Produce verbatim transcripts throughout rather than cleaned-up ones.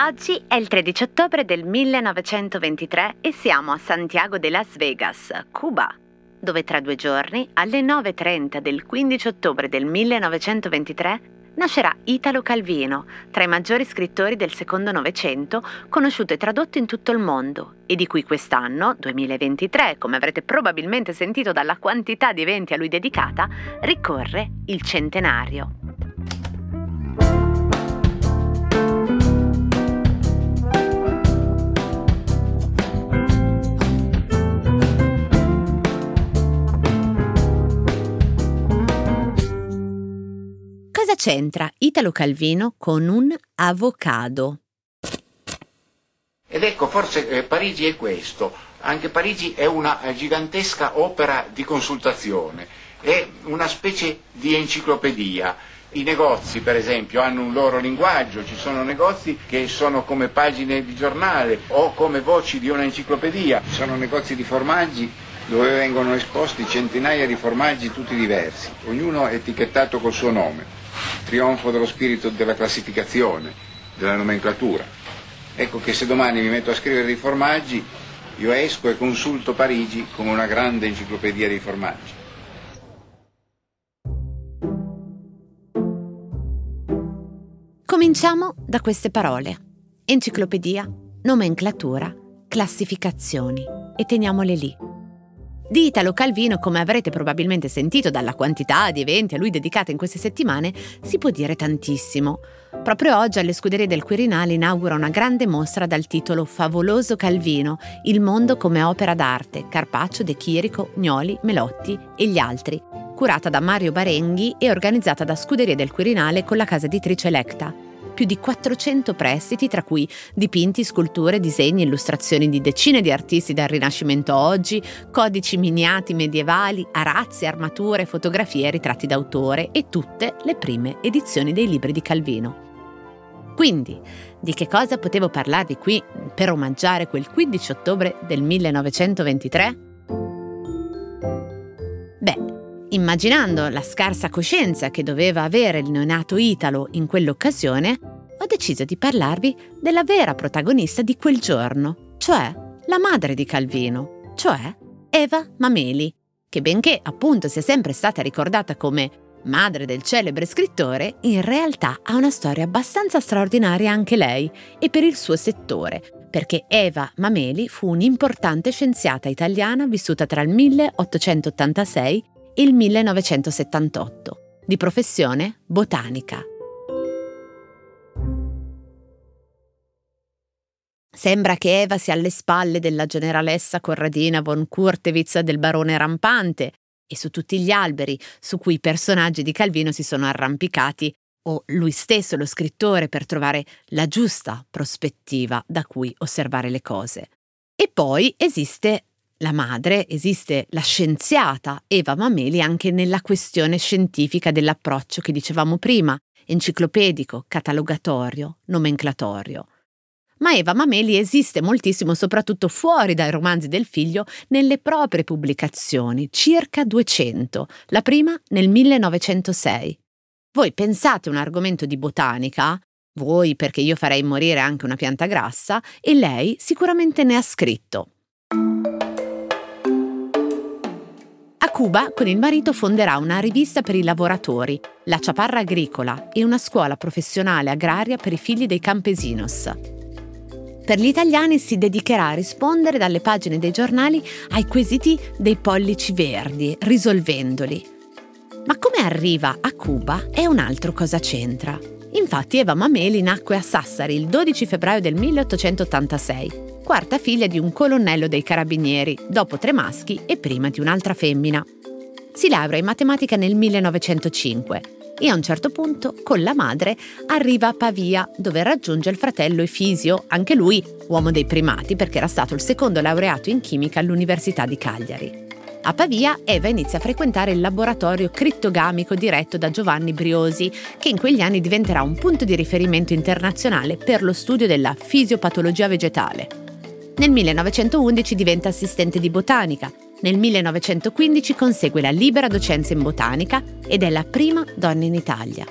Oggi è il tredici ottobre del millenovecentoventitré e siamo a Santiago de Las Vegas, Cuba, dove tra due giorni, alle nove e trenta del quindici ottobre del millenovecentoventitré, nascerà Italo Calvino, tra i maggiori scrittori del secondo Novecento, conosciuto e tradotto in tutto il mondo, e di cui quest'anno, duemilaventitré, come avrete probabilmente sentito dalla quantità di eventi a lui dedicata, ricorre il centenario. Cosa c'entra Italo Calvino con un avocado? Ed ecco, forse eh, Parigi è questo. Anche Parigi è una eh, gigantesca opera di consultazione, è una specie di enciclopedia. I negozi, per esempio, hanno un loro linguaggio, ci sono negozi che sono come pagine di giornale o come voci di un'enciclopedia. Ci sono negozi di formaggi dove vengono esposti centinaia di formaggi tutti diversi, ognuno etichettato col suo nome, trionfo dello spirito della classificazione, della nomenclatura. Ecco che se domani mi metto a scrivere dei formaggi, io esco e consulto Parigi come una grande enciclopedia dei formaggi. Cominciamo da queste parole: enciclopedia, nomenclatura, classificazioni, e teniamole lì. Di Italo Calvino, come avrete probabilmente sentito dalla quantità di eventi a lui dedicati in queste settimane, si può dire tantissimo. Proprio oggi alle Scuderie del Quirinale inaugura una grande mostra dal titolo Favoloso Calvino, il mondo come opera d'arte, Carpaccio, De Chirico, Gnoli, Melotti e gli altri, curata da Mario Barenghi e organizzata da Scuderie del Quirinale con la casa editrice Electa. Più di quattrocento prestiti, tra cui dipinti, sculture, disegni, illustrazioni di decine di artisti dal Rinascimento a oggi, codici miniati medievali, arazzi, armature, fotografie, ritratti d'autore e tutte le prime edizioni dei libri di Calvino. Quindi, di che cosa potevo parlarvi qui per omaggiare quel quindici ottobre del millenovecentoventitré? Beh, immaginando la scarsa coscienza che doveva avere il neonato Italo in quell'occasione, ho deciso di parlarvi della vera protagonista di quel giorno, cioè la madre di Calvino, cioè Eva Mameli, che benché appunto sia sempre stata ricordata come madre del celebre scrittore, in realtà ha una storia abbastanza straordinaria anche lei, e per il suo settore, perché Eva Mameli fu un'importante scienziata italiana vissuta tra il milleottocentottantasei il millenovecentosettantotto, di professione botanica. Sembra che Eva sia alle spalle della generalessa Corradina von Kurtewitz del Barone Rampante e su tutti gli alberi su cui i personaggi di Calvino si sono arrampicati, o lui stesso, lo scrittore, per trovare la giusta prospettiva da cui osservare le cose. E poi esiste la madre, esiste la scienziata Eva Mameli anche nella questione scientifica dell'approccio che dicevamo prima, enciclopedico, catalogatorio, nomenclatorio. Ma Eva Mameli esiste moltissimo soprattutto fuori dai romanzi del figlio nelle proprie pubblicazioni, circa duecento, la prima nel millenovecentosei. Voi pensate un argomento di botanica, voi perché io farei morire anche una pianta grassa, e lei sicuramente ne ha scritto. A Cuba, con il marito, fonderà una rivista per i lavoratori, la Ciaparra Agricola, e una scuola professionale agraria per i figli dei campesinos. Per gli italiani si dedicherà a rispondere dalle pagine dei giornali ai quesiti dei pollici verdi, risolvendoli. Ma come arriva a Cuba è un altro cosa c'entra. Infatti Eva Mameli nacque a Sassari il dodici febbraio del milleottocentottantasei, quarta figlia di un colonnello dei carabinieri, dopo tre maschi e prima di un'altra femmina. Si laurea in matematica nel millenovecentocinque e a un certo punto, con la madre, arriva a Pavia, dove raggiunge il fratello Efisio, anche lui uomo dei primati perché era stato il secondo laureato in chimica all'Università di Cagliari. A Pavia Eva inizia a frequentare il laboratorio crittogamico diretto da Giovanni Briosi, che in quegli anni diventerà un punto di riferimento internazionale per lo studio della fisiopatologia vegetale. Nel millenovecentoundici diventa assistente di botanica, nel millenovecentoquindici consegue la libera docenza in botanica ed è la prima donna in Italia.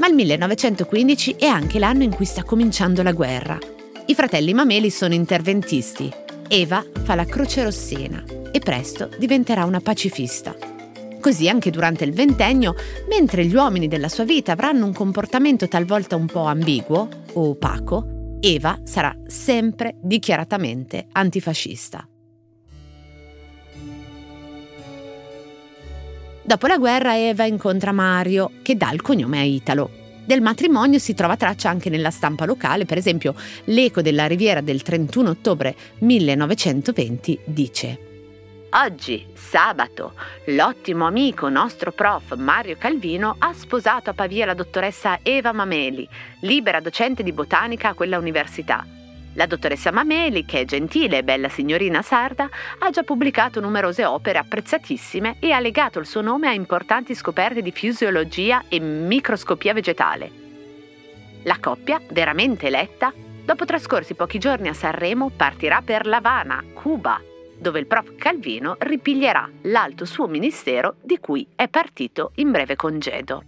Ma il millenovecentoquindici è anche l'anno in cui sta cominciando la guerra. I fratelli Mameli sono interventisti. Eva fa la croce rossena e presto diventerà una pacifista. Così anche durante il ventennio, mentre gli uomini della sua vita avranno un comportamento talvolta un po' ambiguo o opaco, Eva sarà sempre dichiaratamente antifascista. Dopo la guerra Eva incontra Mario, che dà il cognome a Italo. Del matrimonio si trova traccia anche nella stampa locale, per esempio l'Eco della Riviera del trentuno ottobre millenovecentoventi dice: «Oggi, sabato, l'ottimo amico nostro prof Mario Calvino ha sposato a Pavia la dottoressa Eva Mameli, libera docente di botanica a quella università. La dottoressa Mameli, che è gentile e bella signorina sarda, ha già pubblicato numerose opere apprezzatissime e ha legato il suo nome a importanti scoperte di fisiologia e microscopia vegetale. La coppia, veramente eletta, dopo trascorsi pochi giorni a Sanremo, partirà per La Habana, Cuba, dove il prof Calvino ripiglierà l'alto suo ministero di cui è partito in breve congedo».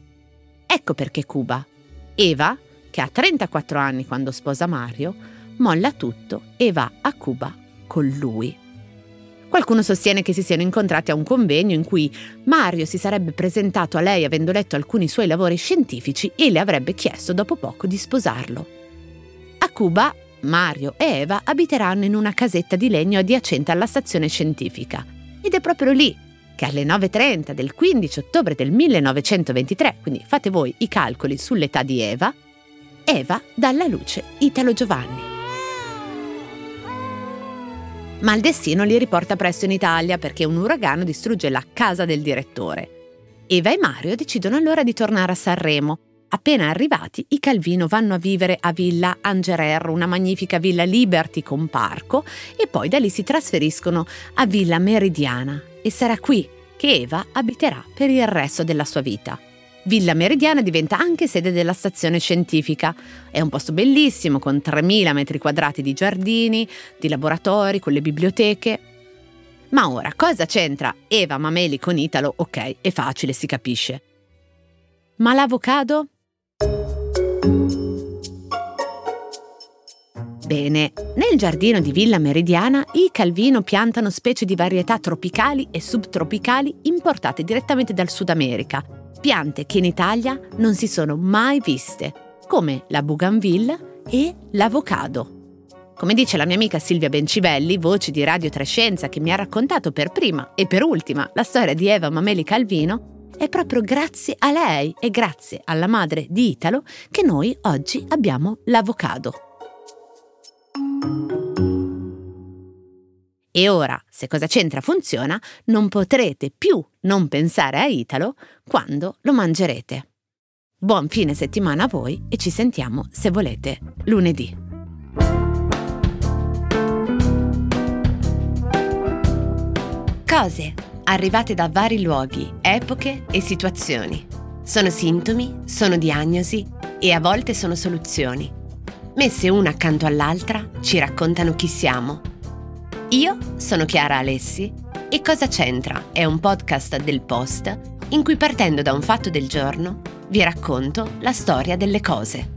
Ecco perché Cuba. Eva, che ha trentaquattro anni quando sposa Mario, molla tutto e va a Cuba con lui. Qualcuno sostiene che si siano incontrati a un convegno in cui Mario si sarebbe presentato a lei avendo letto alcuni suoi lavori scientifici e le avrebbe chiesto dopo poco di sposarlo. A Cuba, Mario e Eva abiteranno in una casetta di legno adiacente alla stazione scientifica ed è proprio lì che alle nove e trenta del quindici ottobre del millenovecentoventitré, quindi fate voi i calcoli sull'età di Eva, Eva dà alla luce Italo Giovanni. Ma il destino li riporta presto in Italia perché un uragano distrugge la casa del direttore. Eva e Mario decidono allora di tornare a Sanremo. Appena arrivati, i Calvino vanno a vivere a Villa Angerer, una magnifica villa Liberty con parco, e poi da lì si trasferiscono a Villa Meridiana. E sarà qui che Eva abiterà per il resto della sua vita. Villa Meridiana diventa anche sede della stazione scientifica. È un posto bellissimo, con tremila metri quadrati di giardini, di laboratori, con le biblioteche. Ma ora, cosa c'entra Eva Mameli con Italo? Ok, è facile, si capisce. Ma l'avocado? Bene, nel giardino di Villa Meridiana i Calvino piantano specie di varietà tropicali e subtropicali importate direttamente dal Sud America, piante che in Italia non si sono mai viste, come la bougainville e l'avocado. Come dice la mia amica Silvia Bencivelli, voce di Radio tre Scienza, che mi ha raccontato per prima e per ultima la storia di Eva Mameli Calvino, è proprio grazie a lei e grazie alla madre di Italo che noi oggi abbiamo l'avocado. E ora, se Cosa c'entra funziona, non potrete più non pensare a Italo quando lo mangerete. Buon fine settimana a voi e ci sentiamo, se volete, lunedì. Cose arrivate da vari luoghi, epoche e situazioni. Sono sintomi, sono diagnosi e a volte sono soluzioni. Messe una accanto all'altra, ci raccontano chi siamo. Io sono Chiara Alessi e Cosa c'entra è un podcast del Post in cui, partendo da un fatto del giorno, vi racconto la storia delle cose.